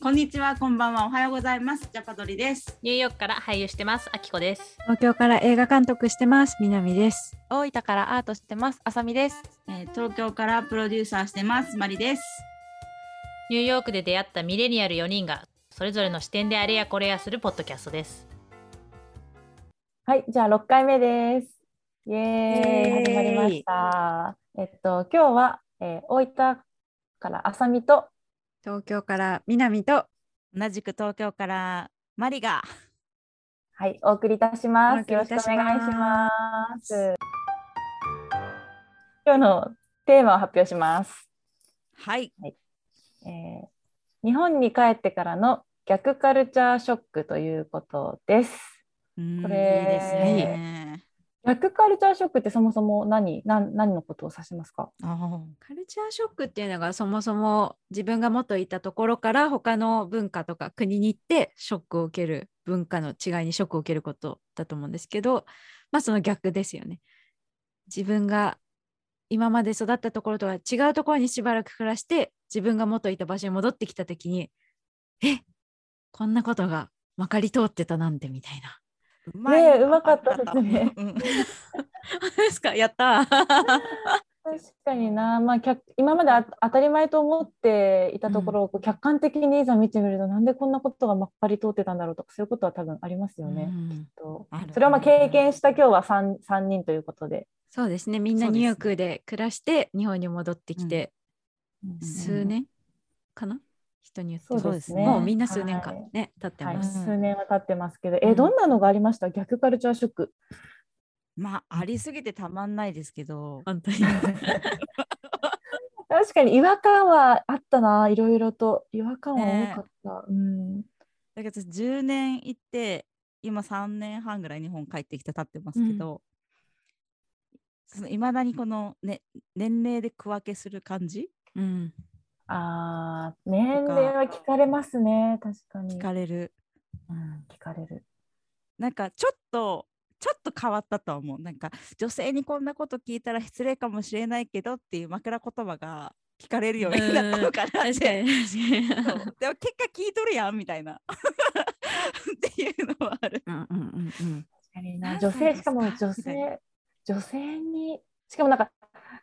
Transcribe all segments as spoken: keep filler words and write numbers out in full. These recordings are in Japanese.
こんにちは、こんばんは、おはようございます。ジャパドリです。ニューヨークから俳優してます、あきこです。東京から映画監督してます、みなみです。大分からアートしてます、あさみです。えー、東京からプロデューサーしてます、まりです。ニューヨークで出会ったミレニアルよにんがそれぞれの視点であれやこれやするポッドキャストです。はい、じゃあろっかいめです。イエーイ、始まりました。えっと今日は、えー、大分からあさみと東京から南と同じく東京からマリが、はい、お送りいたします。よろしくお願いします。今日のテーマを発表します。はい、はい。えー、日本に帰ってからの逆カルチャーショックということです。うん、これいいですね。逆カルチャーショックってそもそも 何, 何, 何のことを指しますか？あ、カルチャーショックっていうのがそもそも自分が元いたところから他の文化とか国に行ってショックを受ける、文化の違いにショックを受けることだと思うんですけど、まあその逆ですよね。自分が今まで育ったところとは違うところにしばらく暮らして自分が元いた場所に戻ってきたときに、え、こんなことがまかり通ってたなんてみたいな。うまい、ね、うまかったですね。うん、ですか、やった。確かにな、まあ、今まで当たり前と思っていたところをこう客観的にいざ見てみると、うん、なんでこんなことがまっかり通ってたんだろうとか、そういうことは多分ありますよね。うん、きっとそれはまあ経験した今日は 3, 3人ということで。そうですね、みんなニューヨークで暮らして日本に戻ってきて、うん、数年かな、人によって。そうですね、もうみんな数年間、ね、はい、経ってます、はい、数年は経ってますけど、え、どんなのがありました、うん、逆カルチャーショック。まあありすぎてたまんないですけど、本当に確かに違和感はあったな、いろいろと違和感は多かった、えーうん、だけどじゅうねん行って今さんねんはんぐらい日本帰ってきて経ってますけど、いま、うん、だにこの、ね、年齢で区分けする感じ、うん、あ、年齢は聞かれますね。確かに聞かれる、うん、聞かれる。なんかちょっとちょっと変わったと思う。なんか女性にこんなこと聞いたら失礼かもしれないけどっていう枕言葉が聞かれるようになったのかなって。確かに確かにでも結果聞いとるやんみたいなっていうのはある。うんうんうんうん、確かにな、女性、しかも女性女性に、しかもなんか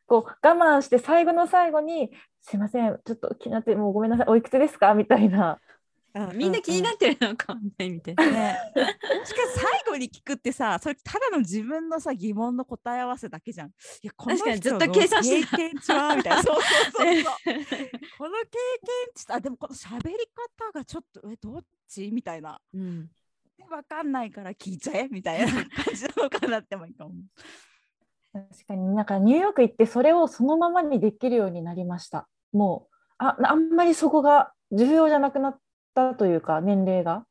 こう我慢して最後の最後に、すいません、ちょっと気になって、もうごめんなさい、おいくつですかみたいな。ああ、みんな気になってるのかもねみたいな、ね、しかも最後に聞くってさ、それただの自分のさ疑問の答え合わせだけじゃん。いや、この人の経験値はみたいな。そうそうそうそうこの経験値、あ、でもこの喋り方がちょっと、え、どっちみたいな、うん、分かんないから聞いちゃえみたいな感じなのかなってもいいかも。確かに、なんかニューヨーク行ってそれをそのままにできるようになりました。もう あ, あんまりそこが重要じゃなくなったというか、年齢が、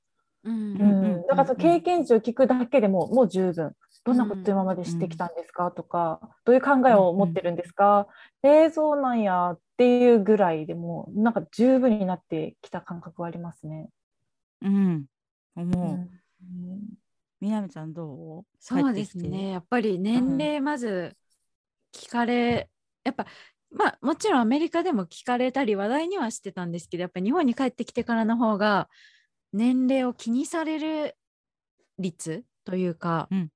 うんうん、だからその経験値を聞くだけでももう十分。どんなこと今まで知ってきたんですか、うん、とか、どういう考えを持ってるんですか、うん、えー、そうなんやっていうぐらいでもうなんか十分になってきた感覚はありますね。うん、思う、うん。みなみちゃんどう？そうですね、やっぱり年齢まず聞かれ、うん、やっぱまあもちろんアメリカでも聞かれたり話題にはしてたんですけど、やっぱり日本に帰ってきてからの方が年齢を気にされる率というか、うん、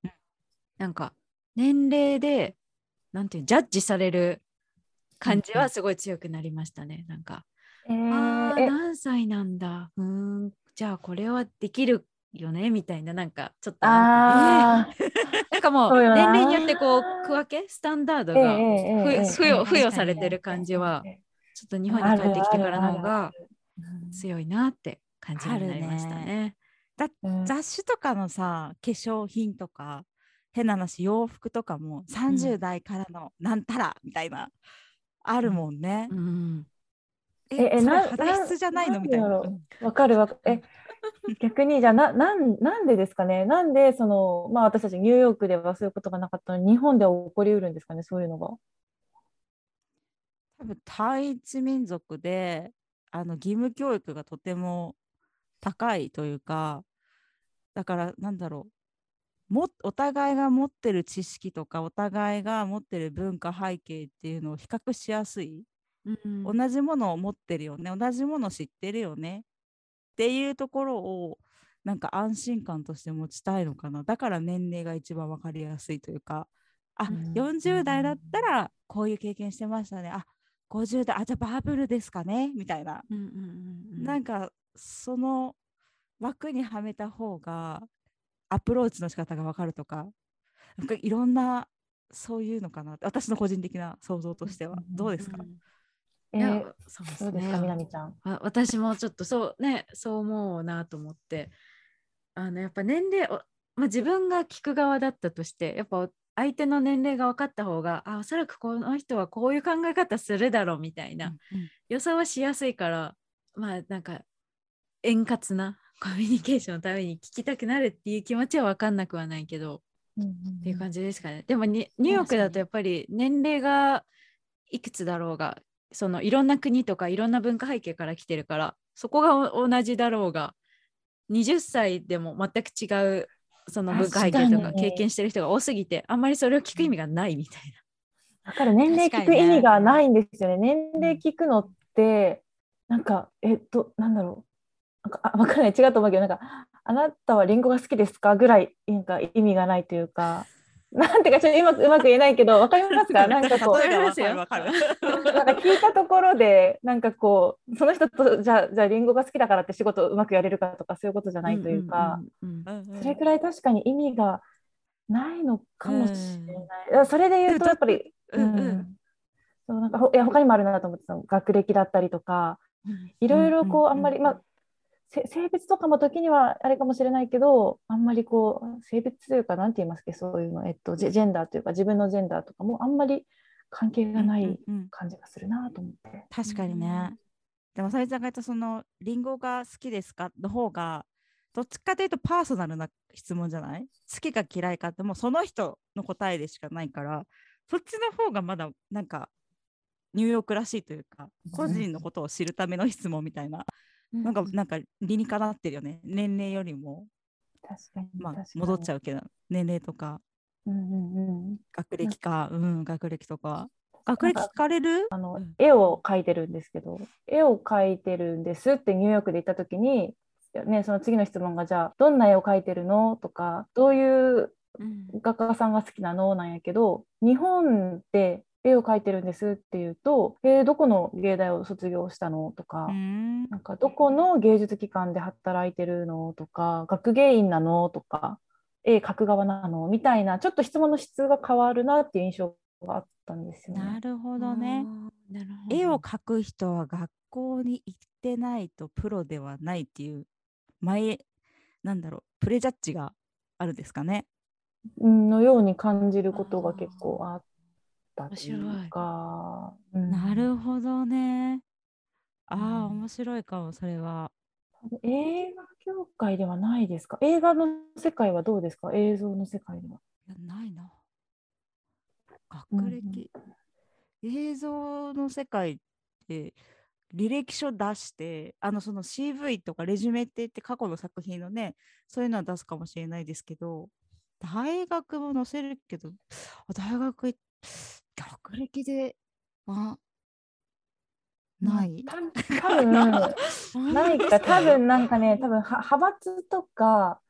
なんか年齢でなんていうジャッジされる感じはすごい強くなりましたね。なんか、えー、あー、何歳なんだ、うーん、じゃあこれはできるよねみたいな、なんかちょっとあ、えー、なんかもう年齢によってこう区分けスタンダードが付与されてる感じはちょっと日本に帰ってきてからの方が強いなって感じになりましたね。だ、雑誌とかのさ、化粧品とか変な話洋服とかもさんじゅう代からのなんたらみたいな、うん、あるもんね、うんうん。ええ、それ肌質じゃないのみたいな。わかるわかる。え逆にじゃあ な, な, んなんでですかね。なんでその、まあ、私たちニューヨークではそういうことがなかったのに日本では起こりうるんですかね、そういうのが。多分単一民族であの義務教育がとても高いというか、だからなんだろう、もお互いが持ってる知識とかお互いが持ってる文化背景っていうのを比較しやすい。同じものを持ってるよね、同じもの知ってるよねっていうところをなんか安心感として持ちたいのかな。だから年齢が一番分かりやすいというか、あ、うん、よんじゅう代だったらこういう経験してましたね、あ、ごじゅう代、あ、じゃあバブルですかねみたいな、うんうんうんうん、なんかその枠にはめた方がアプローチの仕方が分かるとか、なんかいろんなそういうのかな、私の個人的な想像としては、うんうんうん、どうですか？えー、そうですね、どうですか、みなみちゃん。あ、私もちょっとそうね、そう思うなと思って、あのやっぱ年齢、まあ、自分が聞く側だったとしてやっぱ相手の年齢が分かった方が、あ、おそらくこの人はこういう考え方するだろうみたいな、うんうん、予想はしやすいから、まあなんか円滑なコミュニケーションのために聞きたくなるっていう気持ちは分かんなくはないけど、うんうんうん、っていう感じですかね。でもにニューヨークだとやっぱり年齢がいくつだろうが、そのいろんな国とかいろんな文化背景から来てるから、そこが同じだろうがはたちでも全く違うその文化背景とか経験してる人が多すぎて、あんまりそれを聞く意味がないみたいな。だから年齢聞く意味がないんですよね。年齢聞くのってなんかえっとなんだろう、なんか分からない、違うと思うけど、なんかあなたはリンゴが好きですかぐらいなんか意味がないというか、なんていうかちょっと今うまく言えないけど、わかりますか？なんかこう、なんか聞いたところでなんかこうその人とじゃあじゃあリンゴが好きだからって仕事をうまくやれるかとか、そういうことじゃないというか、うんうんうんうん、それくらい確かに意味がないのかもしれない。うん、それで言うとやっぱり、うんうん、そうなんかほいや他にもあるなと思ってたの、学歴だったりとか、いろいろこうあんまりまあ。性別とかも時にはあれかもしれないけど、あんまりこう性別というかなんて言いますか、そういうの、えっと、ジェンダーというか自分のジェンダーとかもあんまり関係がない感じがするなと思って、うんうんうん、確かにね。でもさみちゃんが言ったそのリンゴが好きですかの方がどっちかというとパーソナルな質問じゃない？好きか嫌いかってもうその人の答えでしかないから、そっちの方がまだなんかニューヨークらしいというか、個人のことを知るための質問みたいな、うんなんか、なんか理にかなってるよね。年齢よりも確かに、まあ、戻っちゃうけど年齢とか、うんうんうん、学歴か、うん、学歴とか学歴聞かれる？あの絵を描いてるんですけど、絵を描いてるんですってニューヨークで行った時に、ね、その次の質問がじゃあどんな絵を描いてるのとかどういう画家さんが好きなのなんやけど、日本で絵を描いてるんですって言うと、えー、どこの芸大を卒業したのとか、うん、なんかどこの芸術機関で働いてるのとか、学芸員なのとか、絵描く側なのみたいな、ちょっと質問の質が変わるなっていう印象があったんですよね。なるほどね。なるほど。絵を描く人は学校に行ってないとプロではないっていう前なんだろうプレジャッジがあるんですかねのように感じることが結構あって、面白い、うん、なるほどね。ああ、うん、面白いかも。それは映画業界ではないですか？映画の世界はどうですか？映像の世界では。いや、ないな。学歴、うん、映像の世界って履歴書出して、あのその シーブイ とかレジュメって言って過去の作品のね、そういうのは出すかもしれないですけど、大学も載せるけど、大学行って学歴ではない、うん、多分ないか、多分なんかね、多分派閥とか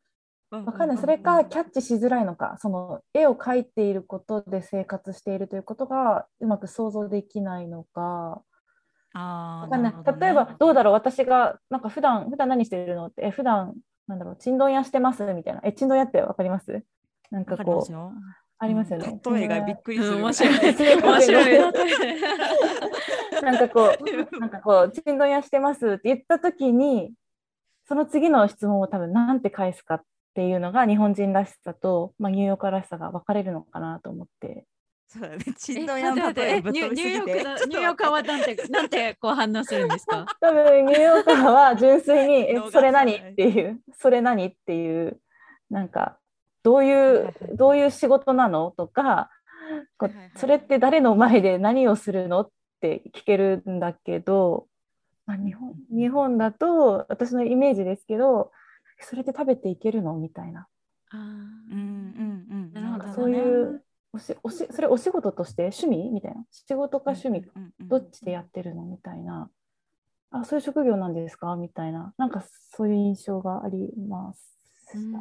分かんない、それかキャッチしづらいのか、その絵を描いていることで生活しているということがうまく想像できないのか、あ分かんない、なるほどね。例えばどうだろう、私がなんか普段普段何してるのって、え普段なんだろうちんどん屋してますみたいな、えちんどん屋って分かります？なんかこうありますよね。例えがびっくりする、うん、面白い面白いなんかこうなんかこうちんどん屋してますって言った時に、その次の質問を多分なんて返すかっていうのが日本人らしさと、まあ、ニューヨーカーらしさが分かれるのかなと思って。そうだね、ちんどん屋の例えぶっ飛びすぎて、ニューヨーカーはなんてなんてこう反応するんですか？多分ニューヨーカーは純粋にえそれ何っていうそれ何っていうなんかどういう、どういう仕事なのとか、こそれって誰の前で何をするのって聞けるんだけど、まあ、日本、日本だと私のイメージですけど、それって食べていけるのみたいな、あ、うんうんうん、なんかそういうおしおしそれお仕事として趣味みたいな、仕事か趣味かどっちでやってるのみたいなあ、そういう職業なんですかみたいな、なんかそういう印象がありました。うん、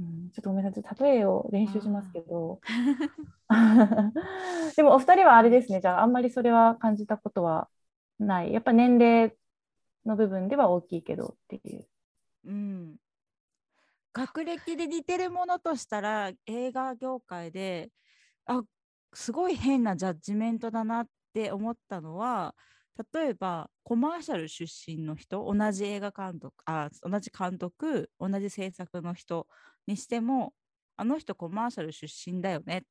うん、ちょっとごめんなさい、例えを練習しますけどでもお二人はあれですね、じゃああんまりそれは感じたことはない、やっぱ年齢の部分では大きいけどっていう、うん、学歴で似てるものとしたら映画業界であすごい変なジャッジメントだなって思ったのは、例えばコマーシャル出身の人、同じ映画監督、あ、同じ監督、同じ制作の人にしても、あの人コマーシャル出身だよねっ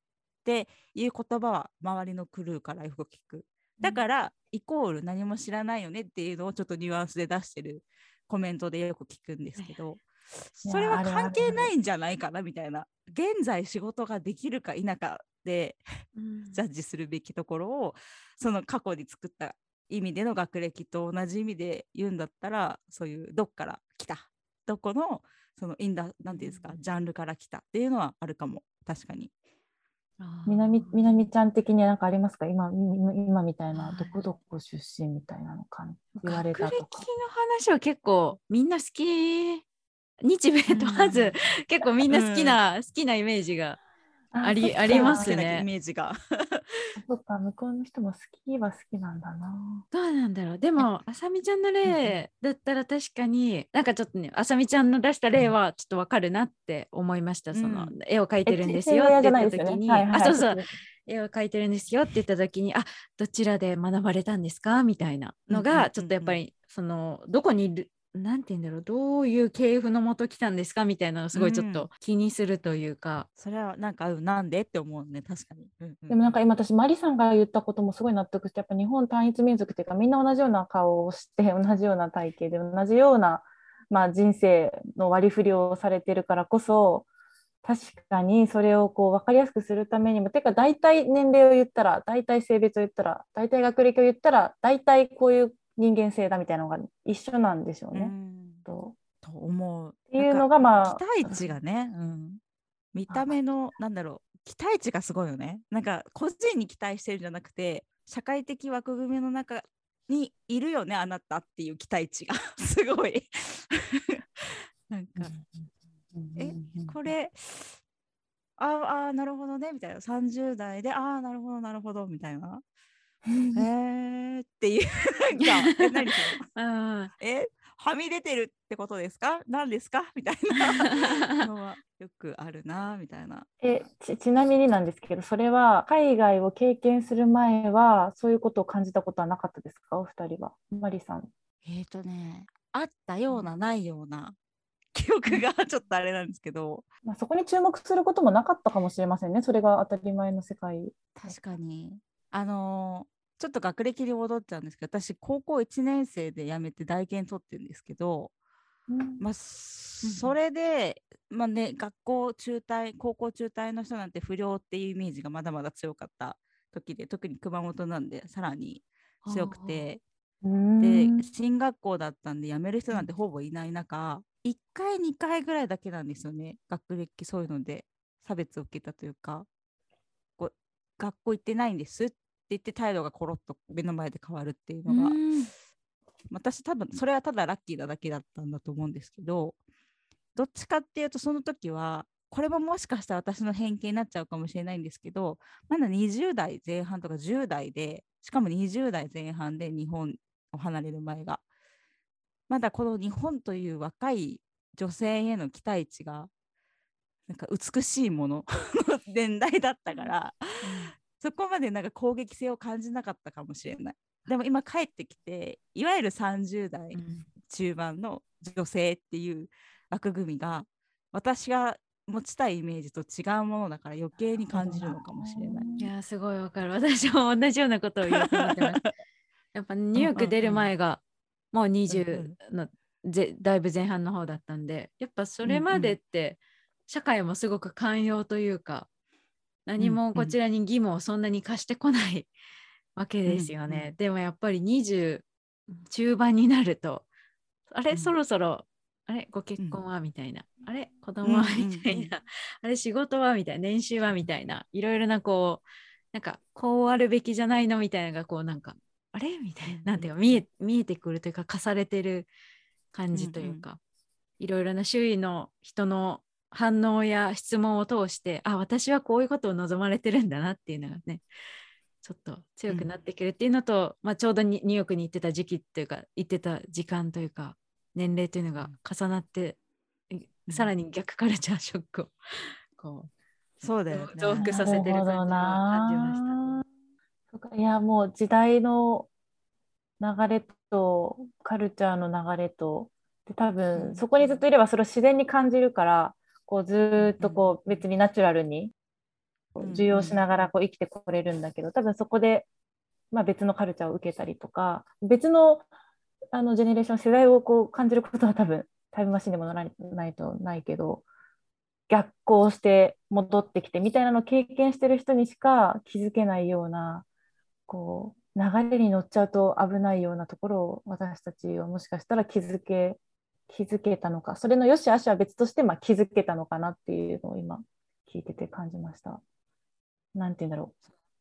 ていう言葉は周りのクルーからよく聞く。だから、うん、イコール何も知らないよねっていうのをちょっとニュアンスで出してるコメントでよく聞くんですけど、それは関係ないんじゃないかなみたいな、現在仕事ができるか否かでジャッジするべきところを、その過去に作った意味での学歴と同じ意味で言うんだったら、そういうどっから来た、どこのそのインダなんていうんですか、ジャンルから来たっていうのはあるかも。確かに。みなみ、みなみちゃん的に何かありますか、今、今みたいな、どこどこ出身みたいなのか言われたとか。学歴の話は結構みんな好き、日米問わず結構みんな好きな、うん、好きなイメージがあり、ありますね。イメージがそっか、向こうの人も好きは好きなんだな。どうなんだろう。でもあさみちゃんの例だったら確かになんかちょっとね、あさみちゃんの出した例はちょっとわかるなって思いました、うん、その絵を描いてるんですよって言った時に、あ、そうそう、絵を描いてるんですよって言った時に、あ、どちらで学ばれたんですかみたいなのがちょっとやっぱり、そのどこにいる、なんて言うんだろう、どういう系譜のもと来たんですかみたいなのすごいちょっと気にするというか、うん、それはなんかなんでって思うね。確かに、うんうん、でもなんか今私マリさんが言ったこともすごい納得して、やっぱ日本単一民族っていうか、みんな同じような顔をして同じような体型で同じような、まあ、人生の割り振りをされてるからこそ、確かにそれをこう分かりやすくするためにも、てか大体年齢を言ったら、大体性別を言ったら、大体学歴を言ったら、大体こういう人間性だみたいなのが一緒なんでしょうね、うん、と思うっていうのが、まあ期待値がね、うん、見た目のなんだろう、期待値がすごいよね。なんか個人に期待してるんじゃなくて、社会的枠組みの中にいるよねあなたっていう期待値がすごいなんか、うん、えこれああなるほどねみたいな、さんじゅう代でああなるほどなるほどみたいなえーっていうなんかえ何うんえはみ出てるってことですか、何ですかみたいなのはよくあるなみたいな。え ち, ちなみになんですけど、それは海外を経験する前はそういうことを感じたことはなかったですか、お二人は。マリさん。えっ、ー、とねあったようなないような記憶がちょっとあれなんですけど、まあ、そこに注目することもなかったかもしれませんね。それが当たり前の世界。確かにあのー、ちょっと学歴に戻っちゃうんですけど、私高校いちねん生で辞めて大研取ってるんですけど、うん、まあそれで、まあね、学校中退、高校中退の人なんて不良っていうイメージがまだまだ強かった時で、特に熊本なんでさらに強くて、で進学校だったんで辞める人なんてほぼいない中、いっかいにかいぐらいだけなんですよね、学歴そういうので差別を受けたというか。学校行ってないんですって言って態度がコロッと目の前で変わるっていうのが、うん、私多分それはただラッキーなだけだったんだと思うんですけど、どっちかっていうとその時は、これももしかしたら私の偏見になっちゃうかもしれないんですけど、まだにじゅう代前半とかじゅう代で、しかもにじゅう代前半で日本を離れる前が、まだこの日本という若い女性への期待値がなんか美しいものの年代だったから、うん、そこまでなんか攻撃性を感じなかったかもしれない。でも今帰ってきて、いわゆるさんじゅう代中盤の女性っていう枠組みが私が持ちたいイメージと違うものだから、余計に感じるのかもしれない。いやすごいわかる。私も同じようなことを言うと思ってますやっぱニューヨーク出る前がもうにじゅうのぜだいぶ前半の方だったんで、やっぱそれまでって、うんうん、社会もすごく寛容というか、何もこちらに義務をそんなに課してこないわけですよね、うんうん、でもやっぱりにじゅう中盤になると、あれ、うん、そろそろあれご結婚はみたいな、うん、あれ子供はみたいな、うんうん、あれ仕事はみたいな、年収はみたいな、いろいろなこうなんかこうあるべきじゃないのみたいなのがこうなんかあれみたいな、なんていうか見え、見えてくるというか課されてる感じというか、うんうん、いろいろな周囲の人の反応や質問を通して、あ、私はこういうことを望まれてるんだなっていうのがね、ちょっと強くなってくるっていうのと、うん、まあ、ちょうどニューヨークに行ってた時期というか行ってた時間というか年齢というのが重なって、うん、さらに逆カルチャーショックをこう、そうだよね、増幅させてる感じを感じました。いや、もう時代の流れとカルチャーの流れとで、多分そこにずっといればそれを自然に感じるから、こうずっとこう別にナチュラルに受容しながらこう生きてこれるんだけど、多分そこで、まあ、別のカルチャーを受けたりとか、別のあのジェネレーション世代をこう感じることは多分タイムマシンでもならないとないけど、逆行して戻ってきてみたいなのを経験してる人にしか気づけないような、こう流れに乗っちゃうと危ないようなところを私たちはもしかしたら気づけ気づけたのか、それの良し悪しは別として、まあ、気づけたのかなっていうのを今聞いてて感じました。なんて言うんだろ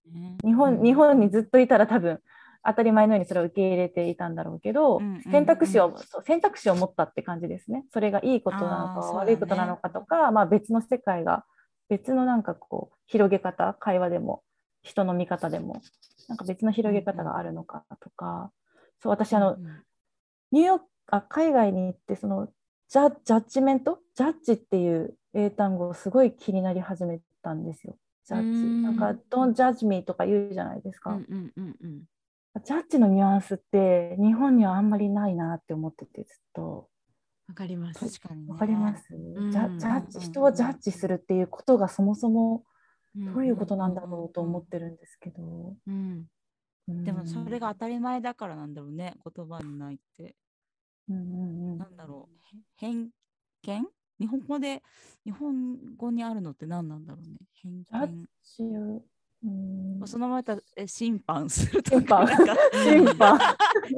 う、ね、日本、日本にずっといたら多分当たり前のようにそれを受け入れていたんだろうけど、うんうんうん、選択肢を選択肢を持ったって感じですね。それがいいことなのか悪いことなのかとか、ね、まあ、別の世界が、別のなんかこう広げ方、会話でも人の見方でもなんか別の広げ方があるのかとか、そう、私あのニューヨーク、あ、海外に行ってそのジャ、ジャッジメント、ジャッジっていう英単語すごい気になり始めたんですよ。ジャッジ、なんか Don't judge me とか言うじゃないですか、うんうんうんうん、ジャッジのニュアンスって日本にはあんまりないなって思ってて、ずっと。わかります、確かに、ね、わかります、うん、ジャ、ジャッジ、人をジャッジするっていうことがそもそもどういうことなんだろうと思ってるんですけど、うんうん、でもそれが当たり前だからなんだろうね、言葉にないって、うんうんうん、なんだろう、偏見、日本語で日本語にあるのって何なんだろうね、偏見、うん、そのまま審判するとか、審判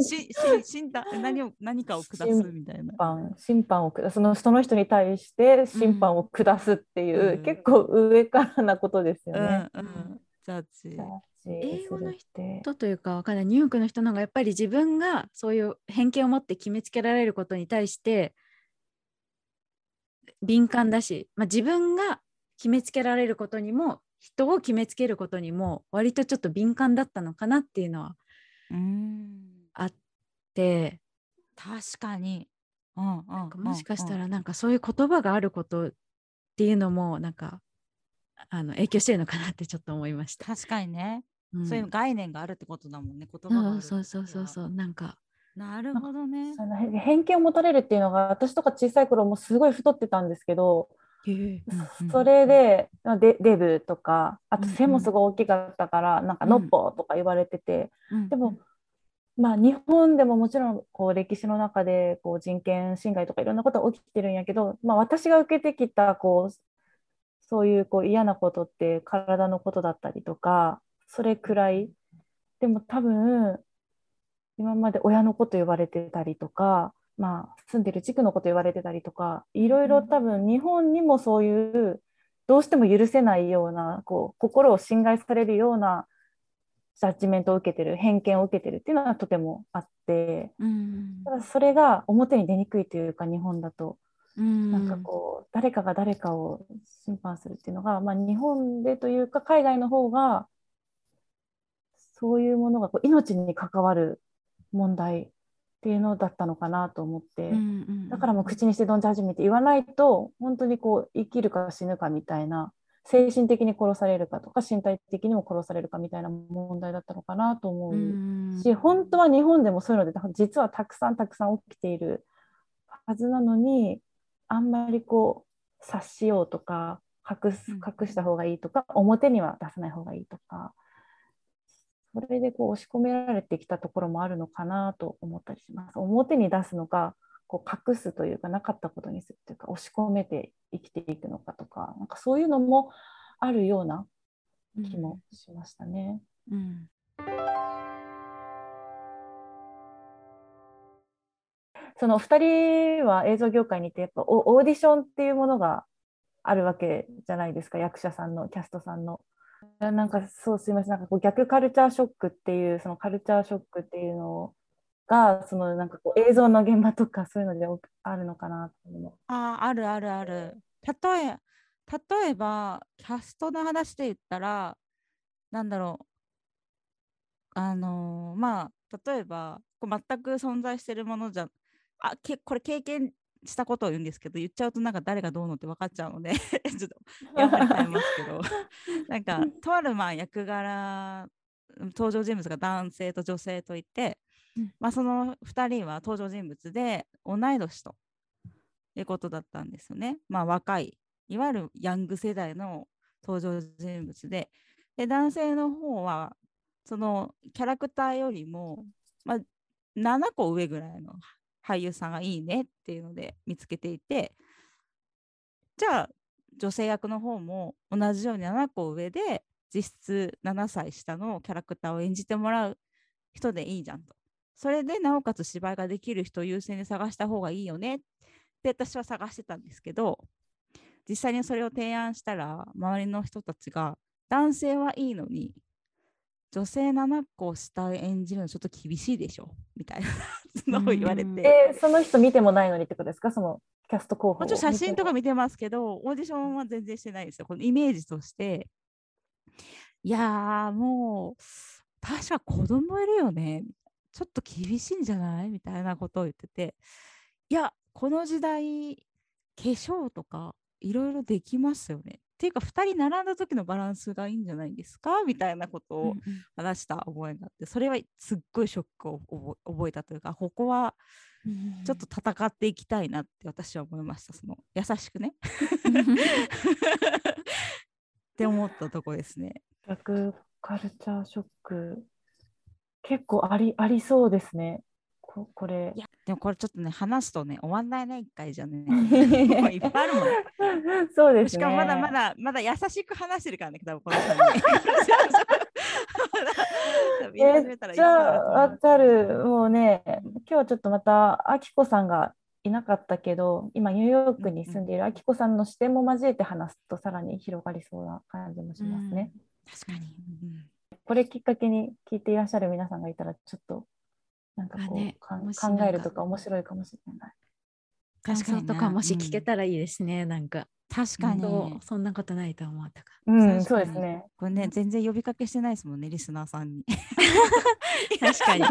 し審判何を何かを下すみたいな、審判、審判を下す、そのその人に対して審判を下すっていう、うん、結構上からなことですよね、うんうん、ジャッジ、ジャッジ英語の人というかわかんない、ニューヨークの人の方がやっぱり自分がそういう偏見を持って決めつけられることに対して敏感だし、まあ、自分が決めつけられることにも人を決めつけることにも割とちょっと敏感だったのかなっていうのはあって、確かに、うんうん、なんかもしかしたらなんかそういう言葉があることっていうのもなんかあの影響してるのかなってちょっと思いました。確かにね、うん、そういう概念があるってことだもんね、言葉がある、そうそうそうそう、なんかなるほどね、偏見を持たれるっていうのが、私とか小さい頃もすごい太ってたんですけど、それでデブとか、あと背もすごい大きかったから、うん、なんかノッポーとか言われてて、うん、でも、まあ、日本でももちろんこう歴史の中でこう人権侵害とかいろんなことが起きてるんやけど、まあ、私が受けてきたこうそういうこう嫌なことって体のことだったりとか、それくらいでも多分今まで親のこと言われてたりとか、まあ、住んでる地区のこと言われてたりとか、いろいろ多分日本にもそういうどうしても許せないようなこう心を侵害されるようなジャッジメントを受けてる、偏見を受けてるっていうのはとてもあって、うん、ただそれが表に出にくいというか、日本だと、うん、なんかこう誰かが誰かを審判するっていうのが、まあ、日本でというか海外の方がそういうものがこう命に関わる問題っていうのだったのかなと思って、うんうん、だからもう口にしてどんじゃ始めて言わないと本当にこう生きるか死ぬかみたいな、精神的に殺されるかとか身体的にも殺されるかみたいな問題だったのかなと思う、うん、し、本当は日本でもそういうので実はたくさんたくさん起きているはずなのに、あんまりこう察しようとか隠す、隠した方がいいとか、表には出さない方がいいとか、それでこう押し込められてきたところもあるのかなと思ったりします。表に出すのか、こう隠すというか、なかったことにするというか、押し込めて生きていくのかとか、なんかそういうのもあるような気もしましたね、うんうん、そのふたりは映像業界にいて、やっぱオーディションっていうものがあるわけじゃないですか、役者さんの、キャストさんの。らなんかそうすみません、なんかこう逆カルチャーショックっていうそのカルチャーショックっていうのがそのなんかこう映像の現場とかそういうのであるのかなっていうの。あ、あるあるある。例え例えばキャストの話で言ったらなんだろう、あのー、まあ例えばこう全く存在してるものじゃあけこれ経験したことを言うんですけど言っちゃうとなんか誰がどうのって分かっちゃうのでちょっとやばいと思いますけどなんかとあるまあ役柄登場人物が男性と女性といて、まあ、そのふたりは登場人物で同い年ということだったんですよね。まあ若いいわゆるヤング世代の登場人物で、で男性の方はそのキャラクターよりも、まあ、ななこ上ぐらいの俳優さんがいいねっていうので見つけていて、じゃあ女性役の方も同じようにななこ上で実質ななさい下のキャラクターを演じてもらう人でいいじゃんと、それでなおかつ芝居ができる人を優先で探した方がいいよねって私は探してたんですけど、実際にそれを提案したら周りの人たちが男性はいいのに女性ななこ下演じるのちょっと厳しいでしょみたいなのを言われて、えー、その人見てもないのにってことですか、そのキャスト候補。もちろん写真とか見てますけどオーディションは全然してないですよ。このイメージとしていやもう確か子供いるよねちょっと厳しいんじゃないみたいなことを言ってて、いやこの時代化粧とかいろいろできますよねっていうかふたり並んだ時のバランスがいいんじゃないですかみたいなことを話した覚えがあって、それはすっごいショックを覚えたというか、ここはちょっと戦っていきたいなって私は思いました。その優しくねって思ったとこですね。逆カルチャーショック結構あり、ありそうですね。こ, これいやでもこれちょっとね話すとね終わんないね一回じゃねいっぱいあるもんそうですね、しかもまだまだまだ優しく話してるからね多分この人じゃあわかる。もうね今日ちょっとまたあきこさんがいなかったけど今ニューヨークに住んでいるあきこさんの視点も交えて話すとさらに広がりそうな感じもしますね、うん、確かに、うん、これきっかけに聞いていらっしゃる皆さんがいたらちょっとなんかこうね、か考えるとか面白いかもしれない。感想とかもし聞けたらいいですね、うん、なんか確かにそんなことないと思ったから、うん、そうですね。これね全然呼びかけしてないですもんねリスナーさんに確かに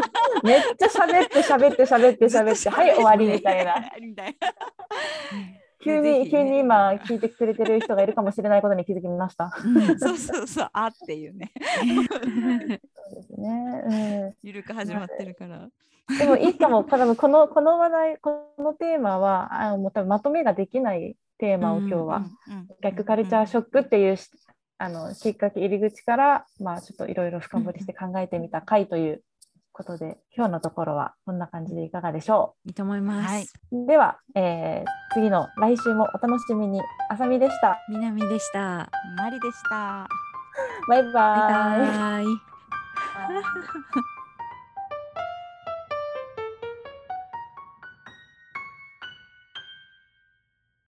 めっちゃ喋って喋って喋って喋ってはい終わりみたいな急に、ね、急に今聞いてくれてる人がいるかもしれないことに気づきました、うん、そうそうそうあっていうねゆるく始まってるからでもいいかも多分このこの話題このテーマはあのもう多分まとめができないテーマを今日は、うんうんうん、逆カルチャーショックっていうあのきっかけ入り口から、まあ、ちょっといろいろ深掘りして考えてみた回ということで今日のところはこんな感じでいかがでしょう。いいと思います、はい、では、えー、次の来週もお楽しみに。あさみでした。みなみでした。まりでした。バイバイ、バイバイ